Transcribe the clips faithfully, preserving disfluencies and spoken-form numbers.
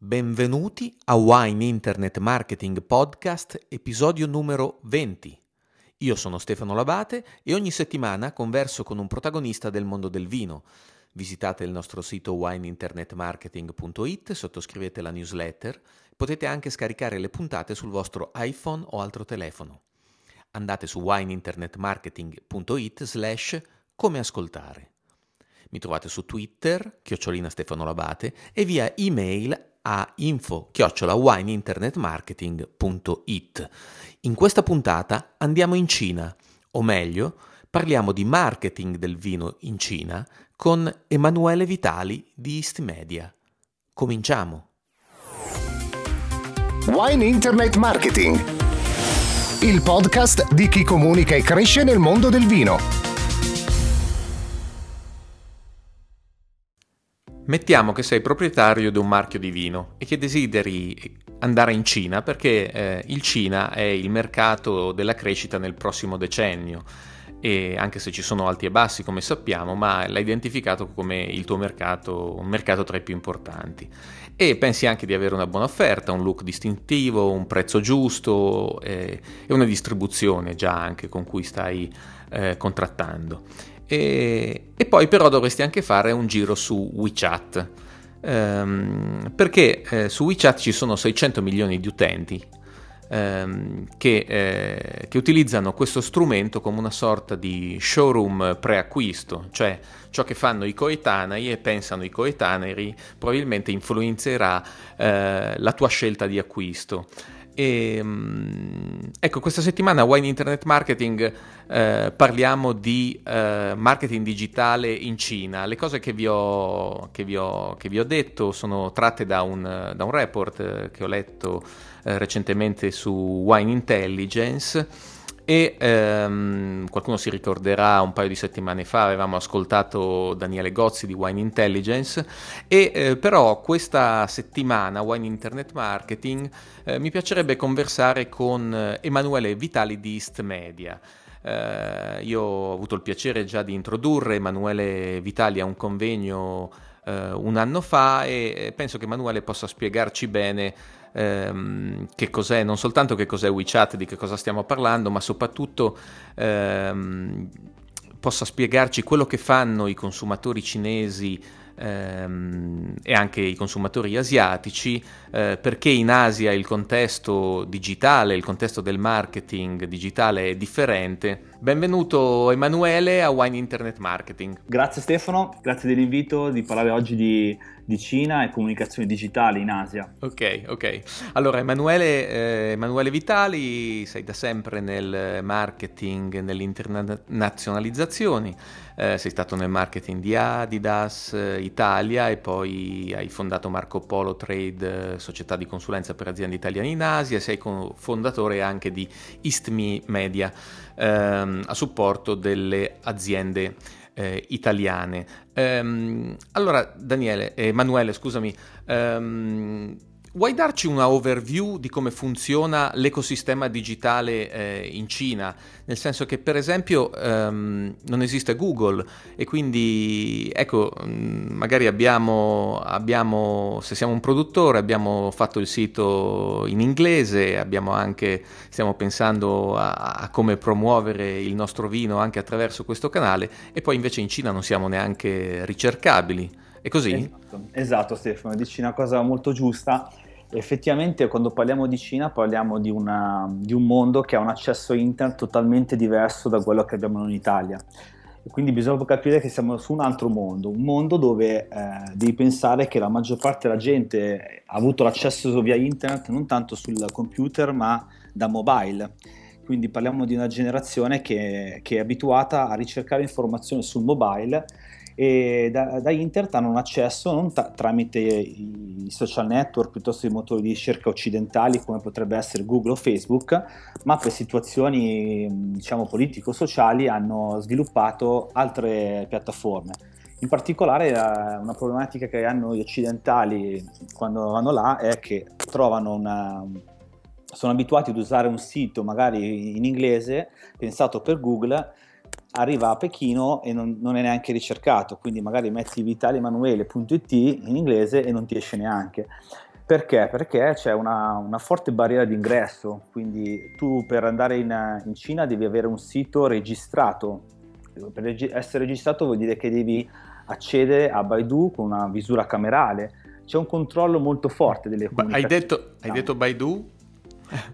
Benvenuti a Wine Internet Marketing Podcast, episodio numero venti. Io sono Stefano Labate e ogni settimana converso con un protagonista del mondo del vino. Visitate il nostro sito wine internet marketing punto it, sottoscrivete la newsletter, potete anche scaricare le puntate sul vostro iPhone o altro telefono. Andate su wine internet marketing punto it slash come ascoltare. Mi trovate su Twitter, chiocciolina Stefano Labate, e via email a info chiocciola wine internet marketing punto it. In questa puntata andiamo in Cina, o meglio, parliamo di marketing del vino in Cina con Emanuele Vitali di East Media. Cominciamo! Wine Internet Marketing, il podcast di chi comunica e cresce nel mondo del vino. Mettiamo che sei proprietario di un marchio di vino e che desideri andare in Cina perché eh, il Cina è il mercato della crescita nel prossimo decennio, e anche se ci sono alti e bassi come sappiamo, ma l'hai identificato come il tuo mercato, un mercato tra i più importanti, e pensi anche di avere una buona offerta, un look distintivo, un prezzo giusto eh, e una distribuzione già anche con cui stai eh, contrattando. E, e poi però dovresti anche fare un giro su WeChat, ehm, perché eh, su WeChat ci sono seicento milioni di utenti ehm, che, eh, che utilizzano questo strumento come una sorta di showroom preacquisto, cioè ciò che fanno i coetanei e pensano i coetanei probabilmente influenzerà eh, la tua scelta di acquisto. E, ecco, questa settimana a Wine Internet Marketing eh, parliamo di eh, marketing digitale in Cina. Le cose che vi ho, che vi ho, che vi ho detto sono tratte da un, da un report che ho letto eh, recentemente su Wine Intelligence. E ehm, qualcuno si ricorderà, un paio di settimane fa avevamo ascoltato Daniele Gozzi di Wine Intelligence, e eh, però questa settimana Wine Internet Marketing eh, mi piacerebbe conversare con Emanuele Vitali di East Media. Eh, io ho avuto il piacere già di introdurre Emanuele Vitali a un convegno eh, un anno fa, e penso che Emanuele possa spiegarci bene che cos'è, non soltanto che cos'è WeChat, di che cosa stiamo parlando, ma soprattutto ehm, possa spiegarci quello che fanno i consumatori cinesi ehm, e anche i consumatori asiatici, eh, perché in Asia il contesto digitale, il contesto del marketing digitale è differente. Benvenuto Emanuele a Wine Internet Marketing. Grazie Stefano, grazie dell'invito di parlare oggi di di Cina e comunicazione digitale in Asia. Ok, ok. Allora Emanuele, eh, Emanuele Vitali, sei da sempre nel marketing, nell'internazionalizzazione, eh, sei stato nel marketing di Adidas eh, Italia, e poi hai fondato Marco Polo Trade, eh, società di consulenza per aziende italiane in Asia, e sei fondatore anche di East Media ehm, a supporto delle aziende Eh, italiane. Um, allora Daniele, Emanuele, eh, scusami, um, vuoi darci una overview di come funziona l'ecosistema digitale eh, in Cina? Nel senso che per esempio um, non esiste Google, e quindi ecco, magari abbiamo, abbiamo, se siamo un produttore, abbiamo fatto il sito in inglese, abbiamo anche, stiamo pensando a, a come promuovere il nostro vino anche attraverso questo canale, e poi invece in Cina non siamo neanche ricercabili. È così? Esatto, esatto Stefano, dici una cosa molto giusta. Effettivamente quando parliamo di Cina parliamo di, una, di un mondo che ha un accesso internet totalmente diverso da quello che abbiamo in Italia, e quindi bisogna capire che siamo su un altro mondo, un mondo dove eh, devi pensare che la maggior parte della gente ha avuto l'accesso via internet non tanto sul computer ma da mobile. Quindi parliamo di una generazione che, che è abituata a ricercare informazioni sul mobile, e da, da internet hanno un accesso non t- tramite i, i social network piuttosto i motori di ricerca occidentali come potrebbe essere Google o Facebook, ma per situazioni diciamo politico-sociali hanno sviluppato altre piattaforme. In particolare una problematica che hanno gli occidentali quando vanno là è che trovano una sono abituati ad usare un sito magari in inglese pensato per Google, arriva a Pechino e non, non è neanche ricercato, quindi magari metti vitaliemanuele punto it in inglese e non ti esce neanche. Perché? Perché c'è una, una forte barriera d'ingresso, quindi tu per andare in, in Cina devi avere un sito registrato. Per regi- essere registrato vuol dire che devi accedere a Baidu con una visura camerale. C'è un controllo molto forte delle comunicazioni. Hai detto, hai detto Baidu?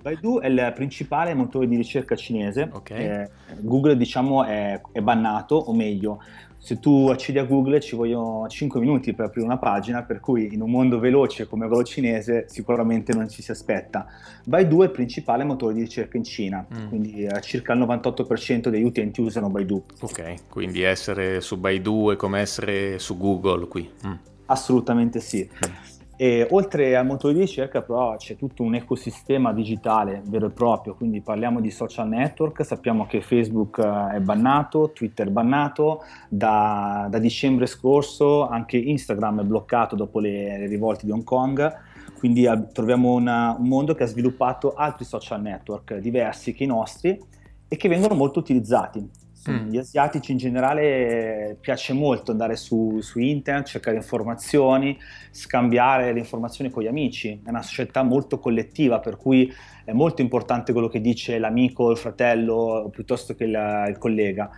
Baidu è il principale motore di ricerca cinese. Okay. eh, Google, diciamo, è, è bannato, o meglio, se tu accedi a Google ci vogliono cinque minuti per aprire una pagina, per cui in un mondo veloce come quello cinese sicuramente non ci si aspetta. Baidu è il principale motore di ricerca in Cina, mm. quindi circa il novantotto per cento degli utenti usano Baidu. Ok, quindi essere su Baidu è come essere su Google qui. Mm. Assolutamente sì. Mm. E oltre al motore di ricerca però c'è tutto un ecosistema digitale vero e proprio, quindi parliamo di social network. Sappiamo che Facebook è bannato, Twitter è bannato, da, da dicembre scorso anche Instagram è bloccato dopo le, le rivolte di Hong Kong, quindi a, troviamo una, un mondo che ha sviluppato altri social network diversi che i nostri e che vengono molto utilizzati. Gli asiatici in generale piace molto andare su, su internet, cercare informazioni, scambiare le informazioni con gli amici. È una società molto collettiva, per cui è molto importante quello che dice l'amico, il fratello, piuttosto che il, il collega.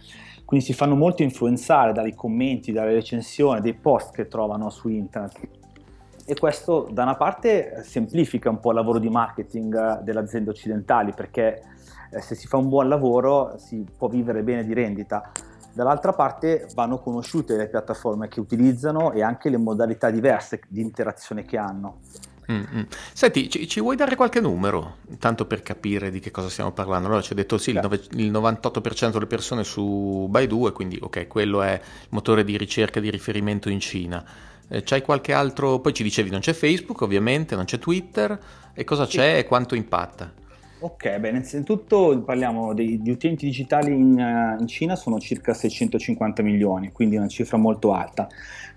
Quindi si fanno molto influenzare dai commenti, dalle recensioni, dei post che trovano su internet. E questo da una parte semplifica un po' il lavoro di marketing delle aziende occidentali, perché se si fa un buon lavoro si può vivere bene di rendita. Dall'altra parte vanno conosciute le piattaforme che utilizzano e anche le modalità diverse di interazione che hanno. Mm-hmm. Senti, ci, ci vuoi dare qualche numero? Tanto per capire di che cosa stiamo parlando. Allora ci hai detto sì, il, nove, il novantotto per cento delle persone su Baidu, e quindi ok, quello è il motore di ricerca di riferimento in Cina. Eh, c'hai qualche altro? Poi ci dicevi non c'è Facebook ovviamente, non c'è Twitter, e cosa c'è sì. E quanto impatta? Ok, beh, innanzitutto parliamo dei, di utenti digitali in, in Cina, sono circa seicentocinquanta milioni, quindi una cifra molto alta.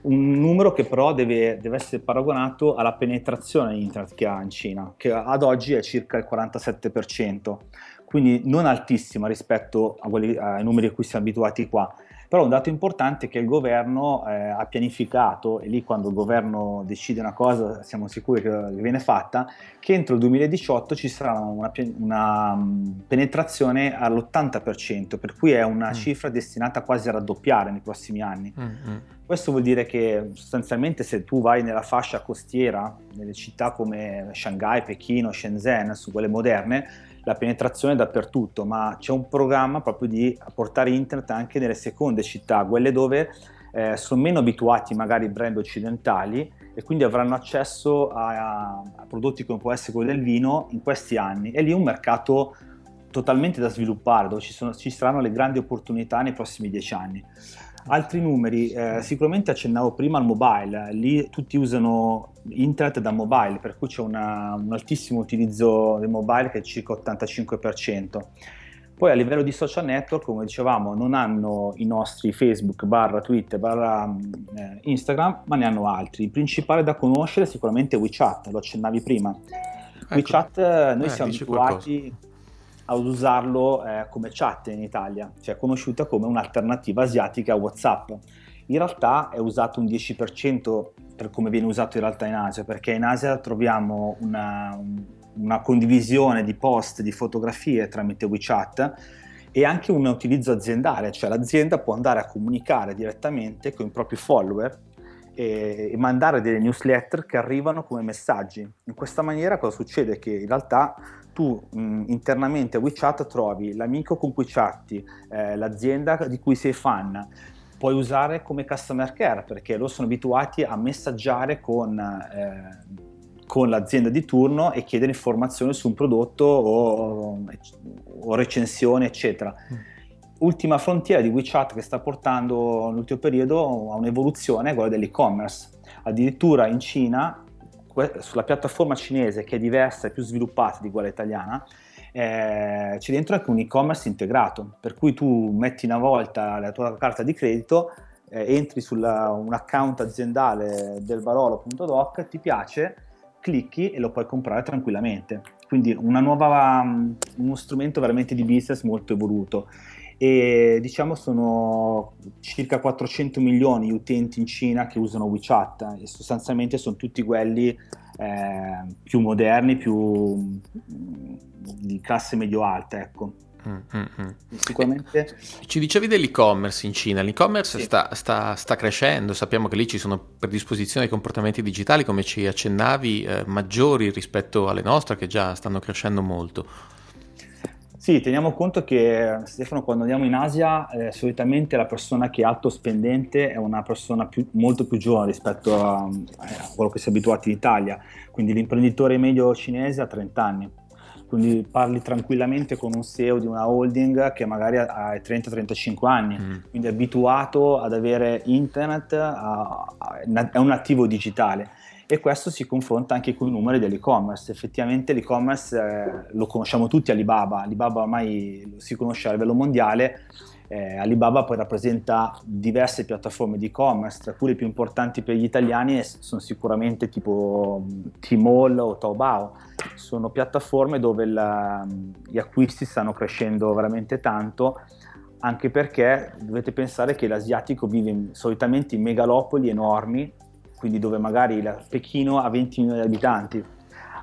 Un numero che però deve, deve essere paragonato alla penetrazione di internet che ha in Cina, che ad oggi è circa il quarantasette per cento, quindi non altissima rispetto a quelli, ai numeri a cui siamo abituati qua. Però un dato importante è che il governo eh, ha pianificato, e lì quando il governo decide una cosa siamo sicuri che viene fatta, che entro il duemiladiciotto ci sarà una, una penetrazione all'ottanta per cento, per cui è una mm. cifra destinata quasi a raddoppiare nei prossimi anni. Mm-hmm. Questo vuol dire che sostanzialmente se tu vai nella fascia costiera, nelle città come Shanghai, Pechino, Shenzhen, su quelle moderne, la penetrazione è dappertutto, ma c'è un programma proprio di portare internet anche nelle seconde città, quelle dove eh, sono meno abituati magari i brand occidentali e quindi avranno accesso a, a prodotti come può essere quello del vino in questi anni. E lì è un mercato totalmente da sviluppare, dove ci, sono, ci saranno le grandi opportunità nei prossimi dieci anni. Altri numeri, eh, sicuramente accennavo prima al mobile, lì tutti usano internet da mobile, per cui c'è una, un altissimo utilizzo del mobile che è circa ottantacinque per cento. Poi a livello di social network, come dicevamo, non hanno i nostri Facebook, barra Twitter, barra eh, Instagram, ma ne hanno altri. Il principale da conoscere è sicuramente WeChat, lo accennavi prima. Ecco. WeChat noi eh, siamo abituati... Qualcosa. ad usarlo eh, come chat in Italia, cioè conosciuta come un'alternativa asiatica a WhatsApp. In realtà è usato un dieci per cento per come viene usato in realtà in Asia, perché in Asia troviamo una, una condivisione di post, di fotografie tramite WeChat e anche un utilizzo aziendale, cioè l'azienda può andare a comunicare direttamente con i propri follower e mandare delle newsletter che arrivano come messaggi. In questa maniera cosa succede? Che in realtà tu mh, internamente a WeChat trovi l'amico con cui chatti, eh, l'azienda di cui sei fan, puoi usare come customer care perché loro sono abituati a messaggiare con, eh, con l'azienda di turno e chiedere informazioni su un prodotto o, o recensione eccetera. Mm. Ultima frontiera di WeChat che sta portando nell'ultimo periodo a un'evoluzione è quella dell'e-commerce. Addirittura in Cina, sulla piattaforma cinese che è diversa e più sviluppata di quella italiana, eh, c'è dentro anche un e-commerce integrato, per cui tu metti una volta la tua carta di credito, eh, entri su un account aziendale del barolo punto doc, ti piace, clicchi e lo puoi comprare tranquillamente. Quindi una nuova, um, uno strumento veramente di business molto evoluto. E diciamo sono circa quattrocento milioni di utenti in Cina che usano WeChat e sostanzialmente sono tutti quelli eh, più moderni, più di classe medio-alta, ecco. Mm-hmm. Sicuramente. Ci dicevi dell'e-commerce in Cina. L'e-commerce sì. sta, sta, sta crescendo. Sappiamo che lì ci sono predisposizioni ai comportamenti digitali, come ci accennavi, eh, maggiori rispetto alle nostre, che già stanno crescendo molto. Sì, teniamo conto che, Stefano, quando andiamo in Asia, eh, solitamente la persona che è alto spendente è una persona più, molto più giovane rispetto a, a quello che si è abituati in Italia. Quindi l'imprenditore medio cinese ha trenta anni. Quindi parli tranquillamente con un C E O di una holding che magari ha trenta trentacinque anni, mm. quindi è abituato ad avere internet, a, a, a, è un attivo digitale, e questo si confronta anche con i numeri dell'e-commerce. Effettivamente l'e-commerce eh, lo conosciamo tutti, Alibaba, Alibaba ormai si conosce a livello mondiale. Eh, Alibaba poi rappresenta diverse piattaforme di e-commerce, tra cui le più importanti per gli italiani sono sicuramente tipo Tmall o Taobao. Sono piattaforme dove la, gli acquisti stanno crescendo veramente tanto, anche perché dovete pensare che l'asiatico vive in, solitamente in megalopoli enormi, quindi dove magari la, Pechino ha venti milioni di abitanti,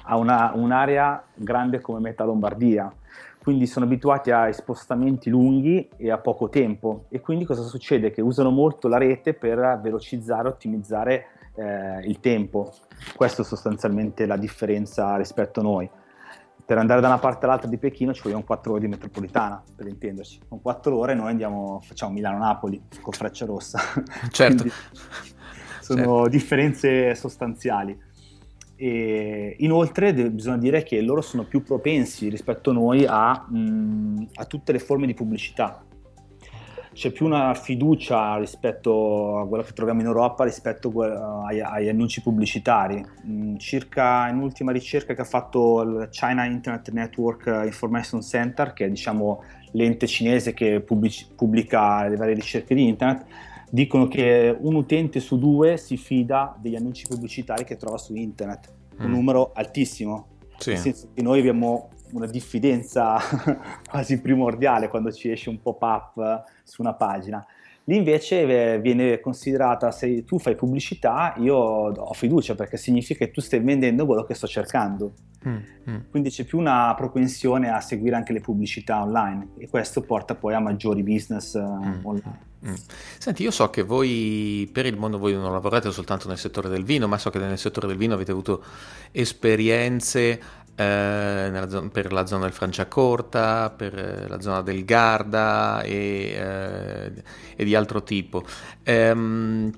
ha una, un'area grande come metà Lombardia. Quindi sono abituati a spostamenti lunghi e a poco tempo, e quindi cosa succede? Che usano molto la rete per velocizzare e ottimizzare eh, il tempo. Questa è sostanzialmente la differenza rispetto a noi. Per andare da una parte all'altra di Pechino ci vogliono quattro ore di metropolitana, per intenderci. Con quattro ore noi andiamo, facciamo Milano-Napoli con Frecciarossa. Certo. Sono certo. differenze sostanziali. E inoltre de- bisogna dire che loro sono più propensi rispetto a noi a, mh, a tutte le forme di pubblicità. C'è più una fiducia rispetto a quella che troviamo in Europa rispetto que- ai- agli annunci pubblicitari. Mh, circa in ultima ricerca che ha fatto il China Internet Network Information Center, che è diciamo l'ente cinese che pubblic- pubblica le varie ricerche di internet, dicono che un utente su due si fida degli annunci pubblicitari che trova su internet, un mm. numero altissimo, sì. nel senso che noi abbiamo una diffidenza quasi primordiale quando ci esce un pop-up su una pagina. Lì invece viene considerata, se tu fai pubblicità io ho fiducia, perché significa che tu stai vendendo quello che sto cercando. Mm. Quindi c'è più una propensione a seguire anche le pubblicità online, e questo porta poi a maggiori business mm. online. Senti, io so che voi per il mondo voi non lavorate soltanto nel settore del vino, ma so che nel settore del vino avete avuto esperienze eh, nella zona, per la zona del Franciacorta, per la zona del Garda e, eh, e di altro tipo. Ehm,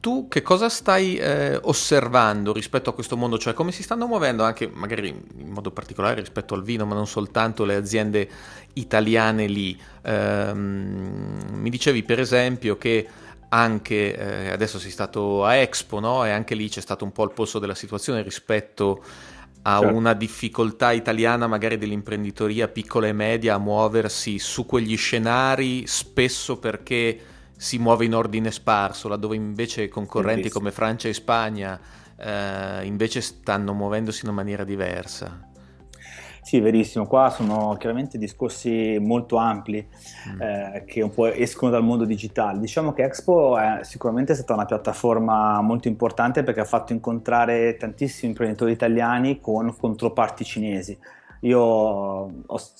tu che cosa stai eh, osservando rispetto a questo mondo? Cioè come si stanno muovendo anche magari in modo particolare rispetto al vino, ma non soltanto, le aziende italiane lì? Ehm, mi dicevi per esempio che anche eh, adesso sei stato a Expo, no? E anche lì c'è stato un po' il polso della situazione rispetto a certo. una difficoltà italiana magari dell'imprenditoria piccola e media a muoversi su quegli scenari, spesso perché si muove in ordine sparso, laddove invece concorrenti come Francia e Spagna eh, invece stanno muovendosi in una maniera diversa. Sì, verissimo. Qua sono chiaramente discorsi molto ampli mm. eh, che un po' escono dal mondo digitale. Diciamo che Expo è sicuramente stata una piattaforma molto importante, perché ha fatto incontrare tantissimi imprenditori italiani con controparti cinesi. Io, ho,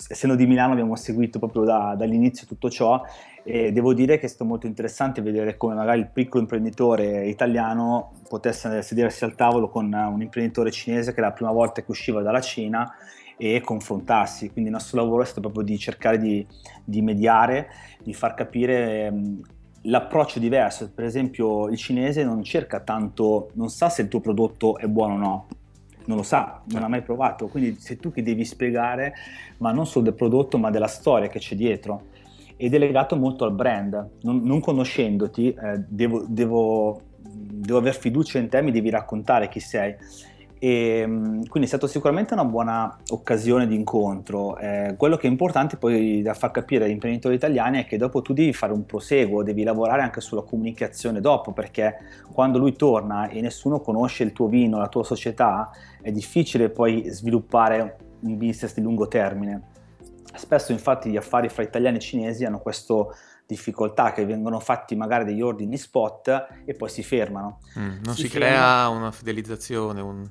essendo di Milano, abbiamo seguito proprio da, dall'inizio tutto ciò, e devo dire che è stato molto interessante vedere come magari il piccolo imprenditore italiano potesse sedersi al tavolo con un imprenditore cinese che era la prima volta che usciva dalla Cina e confrontarsi. Quindi il nostro lavoro è stato proprio di cercare di, di mediare, di far capire mh, l'approccio diverso. Per esempio il cinese non cerca tanto, non sa se il tuo prodotto è buono o no. Non lo sa, non ha mai provato, quindi sei tu che devi spiegare, ma non solo del prodotto, ma della storia che c'è dietro, ed è legato molto al brand. Non, non conoscendoti eh, devo, devo, devo aver fiducia in te, mi devi raccontare chi sei, e quindi è stata sicuramente una buona occasione di incontro. Eh, quello che è importante poi da far capire agli imprenditori italiani è che dopo tu devi fare un proseguo, devi lavorare anche sulla comunicazione dopo, perché quando lui torna e nessuno conosce il tuo vino, la tua società, è difficile poi sviluppare un business di lungo termine. Spesso infatti gli affari fra italiani e cinesi hanno questo difficoltà, che vengono fatti magari degli ordini spot e poi si fermano. Mm, non si, si crea fermano. Una fidelizzazione, un...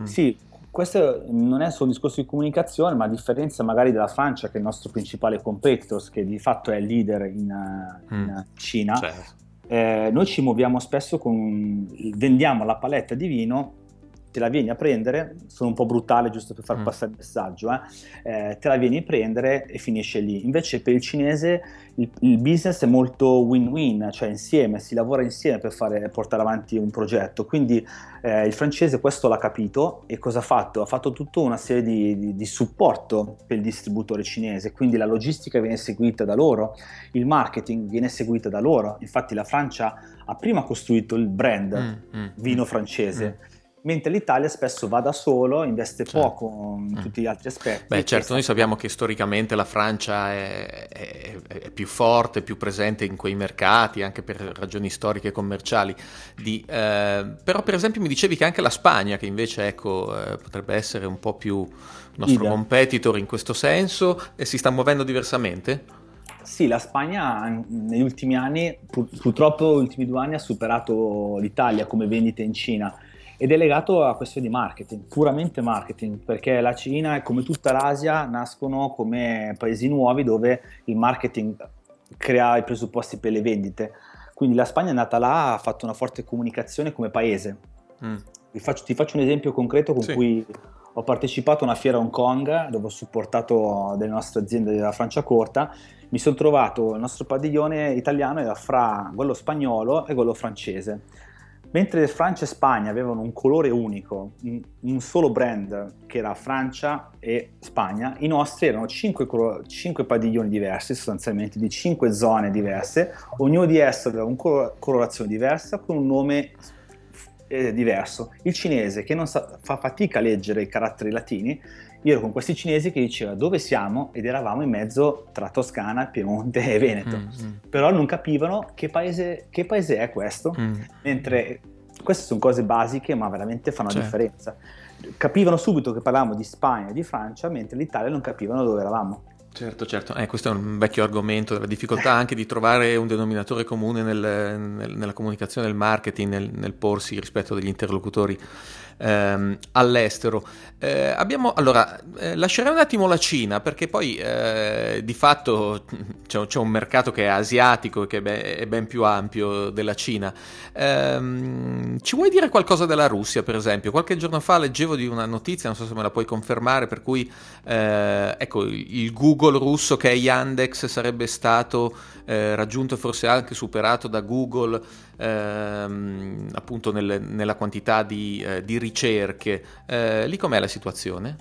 Mm. Sì, questo non è solo un discorso di comunicazione, ma a differenza magari della Francia, che è il nostro principale competitor, che di fatto è il leader in, mm. in Cina, certo. eh, noi ci muoviamo spesso con, vendiamo la paletta di vino, te la vieni a prendere, sono un po' brutale giusto per far mm. passare il messaggio, eh? Eh, te la vieni a prendere e finisce lì. Invece per il cinese il, il business è molto win-win, cioè insieme, si lavora insieme per fare, portare avanti un progetto, quindi eh, il francese questo l'ha capito e cosa ha fatto? Ha fatto tutta una serie di, di, di supporto per il distributore cinese, quindi la logistica viene seguita da loro, il marketing viene seguito da loro, infatti la Francia ha prima costruito il brand mm, mm, vino francese, mm. mentre l'Italia spesso va da solo, investe certo. poco in tutti gli altri aspetti. Beh, certo, noi sappiamo che storicamente la Francia è, è, è più forte, più presente in quei mercati, anche per ragioni storiche e commerciali. Di, eh, però, per esempio, mi dicevi che anche la Spagna, che invece ecco, eh, potrebbe essere un po' più nostro Ida. competitor in questo senso, eh, si sta muovendo diversamente? Sì, la Spagna negli ultimi anni, pur, purtroppo negli ultimi due anni, ha superato l'Italia come vendite in Cina. Ed è legato a questioni di marketing, puramente marketing, perché la Cina, come tutta l'Asia, nascono come paesi nuovi dove il marketing crea i presupposti per le vendite. Quindi la Spagna è andata là, ha fatto una forte comunicazione come paese. Mm. Ti faccio, ti faccio un esempio concreto con sì. cui ho partecipato a una fiera a Hong Kong, dove ho supportato delle nostre aziende della Franciacorta. Mi sono trovato, il nostro padiglione italiano era fra quello spagnolo e quello francese. Mentre Francia e Spagna avevano un colore unico, un solo brand che era Francia e Spagna, i nostri erano cinque padiglioni diversi, sostanzialmente di cinque zone diverse, ognuno di esse aveva una colo- colorazione diversa con un nome eh, diverso. Il cinese che non sa- fa fatica a leggere i caratteri latini, io ero con questi cinesi che diceva dove siamo ed eravamo in mezzo tra Toscana, Piemonte e Veneto, mm-hmm. però non capivano che paese, che paese è questo, mm. mentre queste sono cose basiche ma veramente fanno certo. la differenza. Capivano subito che parlavamo di Spagna e di Francia, mentre l'Italia non capivano dove eravamo. Certo, certo, eh, questo è un vecchio argomento, la difficoltà anche di trovare un denominatore comune nel, nel, nella comunicazione, nel marketing, nel, nel porsi rispetto agli interlocutori ehm, all'estero. Eh, abbiamo, allora, eh, lascerei un attimo la Cina, perché poi eh, di fatto c'è, c'è un mercato che è asiatico e che è ben più ampio della Cina. Eh, ci vuoi dire qualcosa della Russia, per esempio? Qualche giorno fa leggevo di una notizia, non so se me la puoi confermare, per cui eh, ecco, il Google russo, che è Yandex, sarebbe stato eh, raggiunto e forse anche superato da Google ehm, appunto nel, nella quantità di, eh, di ricerche. Eh, lì com'è la situazione?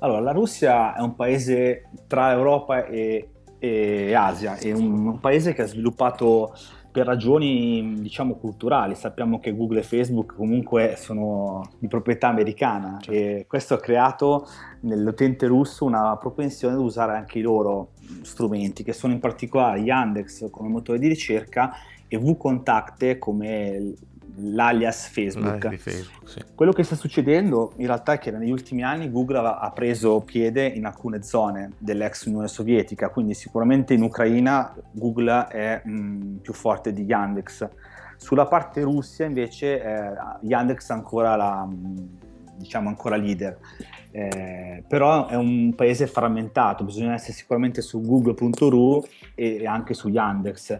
Allora, la Russia è un paese tra Europa e, e Asia, è un, un paese che ha sviluppato per ragioni, diciamo, culturali. Sappiamo che Google e Facebook comunque sono di proprietà americana, certo. e questo ha creato nell'utente russo una propensione ad usare anche i loro strumenti, che sono in particolare Yandex come motore di ricerca e Vkontakte come l'alias Facebook. Di Facebook sì. Quello che sta succedendo in realtà è che negli ultimi anni Google ha preso piede in alcune zone dell'ex Unione Sovietica, quindi sicuramente in Ucraina Google è mh, più forte di Yandex. Sulla parte Russia invece eh, Yandex è ancora la, diciamo ancora leader, eh, però è un paese frammentato, bisogna essere sicuramente su google punto ru e anche su Yandex.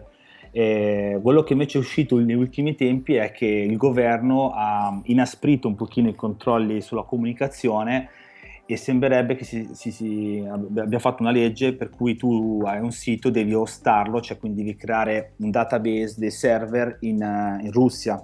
Eh, quello che invece è uscito negli ultimi tempi è che il governo ha inasprito un pochino i controlli sulla comunicazione e sembrerebbe che si, si, si abbia fatto una legge per cui tu hai un sito, devi hostarlo, cioè quindi devi creare un database dei server in, in Russia.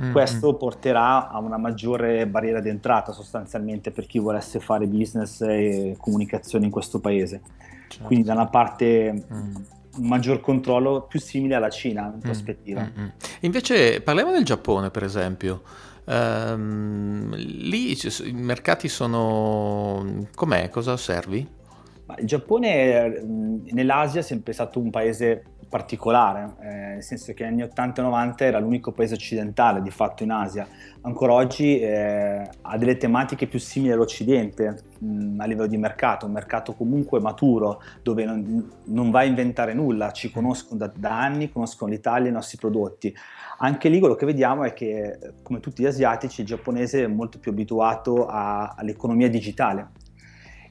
Mm-hmm. Questo porterà a una maggiore barriera d'entrata sostanzialmente per chi volesse fare business e comunicazione in questo paese. Certo. Quindi da una parte... Mm. un maggior controllo più simile alla Cina in prospettiva. Mm, mm, mm. Invece parliamo del Giappone, per esempio. Ehm, lì i mercati sono... com'è? Cosa osservi? Il Giappone nell'Asia è sempre stato un paese particolare, eh, nel senso che negli ottanta novanta era l'unico paese occidentale di fatto in Asia. Ancora oggi eh, ha delle tematiche più simili all'Occidente mh, a livello di mercato, un mercato comunque maturo dove non, non va a inventare nulla, ci conoscono da, da anni, conoscono l'Italia e i nostri prodotti. Anche lì quello che vediamo è che, come tutti gli asiatici, il giapponese è molto più abituato a, all'economia digitale,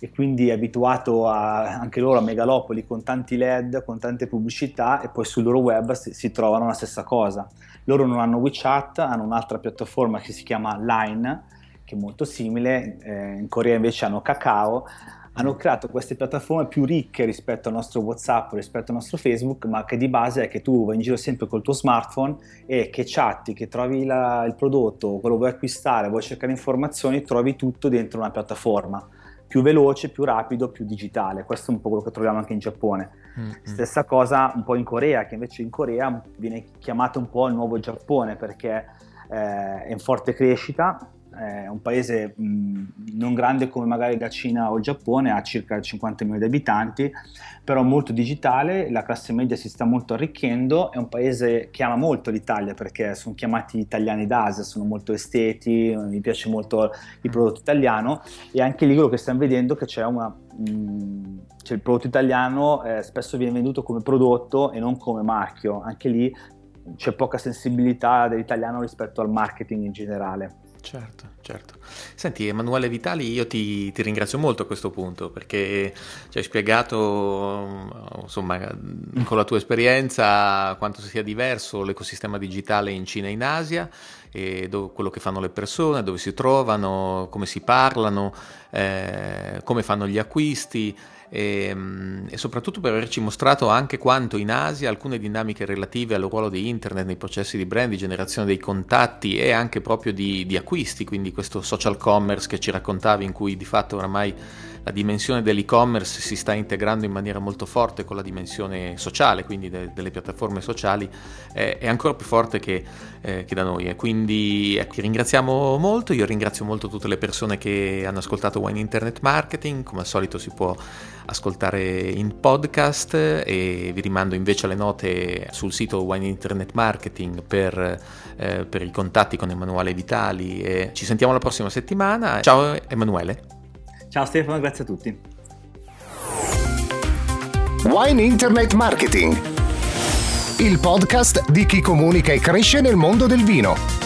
e quindi è abituato a, anche loro a megalopoli con tanti led, con tante pubblicità, e poi sul loro web si, si trovano la stessa cosa. Loro non hanno WeChat, hanno un'altra piattaforma che si chiama Line, che è molto simile, eh, in Corea invece hanno Kakao. Hanno creato queste piattaforme più ricche rispetto al nostro WhatsApp, rispetto al nostro Facebook, ma che di base è che tu vai in giro sempre col tuo smartphone e che chatti, che trovi la, il prodotto, quello vuoi acquistare, vuoi cercare informazioni, trovi tutto dentro una piattaforma. Più veloce, più rapido, più digitale. Questo è un po' quello che troviamo anche in Giappone. Mm-hmm. Stessa cosa un po' in Corea, che invece in Corea viene chiamato un po' il nuovo Giappone, perché eh, è in forte crescita, è un paese mh, non grande come magari la Cina o il Giappone, ha circa cinquanta milioni di abitanti, però molto digitale, la classe media si sta molto arricchendo, è un paese che ama molto l'Italia perché sono chiamati italiani d'Asia, sono molto esteti, gli piace molto il prodotto italiano, e anche lì quello che stiamo vedendo è che c'è una... Mh, cioè il prodotto italiano eh, spesso viene venduto come prodotto e non come marchio, anche lì c'è poca sensibilità dell'italiano rispetto al marketing in generale. Certo, certo. Senti, Emanuele Vitali, io ti, ti ringrazio molto a questo punto, perché ci hai spiegato, insomma, con la tua esperienza quanto sia diverso l'ecosistema digitale in Cina e in Asia, e dove, quello che fanno le persone, dove si trovano, come si parlano, eh, come fanno gli acquisti, e, e soprattutto per averci mostrato anche quanto in Asia alcune dinamiche relative al ruolo di internet nei processi di brand, di generazione dei contatti e anche proprio di, di acquisti, quindi questo social commerce che ci raccontavi, in cui di fatto oramai la dimensione dell'e-commerce si sta integrando in maniera molto forte con la dimensione sociale, quindi de- delle piattaforme sociali, eh, è ancora più forte che, eh, che da noi, e quindi ecco, ti ringraziamo molto. Io ringrazio molto tutte le persone che hanno ascoltato Wine Internet Marketing, come al solito si può ascoltare in podcast, e vi rimando invece alle note sul sito Wine Internet Marketing per, eh, per i contatti con Emanuele Vitali, e ci sentiamo la prossima settimana. Ciao Emanuele. Ciao Stefano, grazie a tutti. Wine Internet Marketing, il podcast di chi comunica e cresce nel mondo del vino.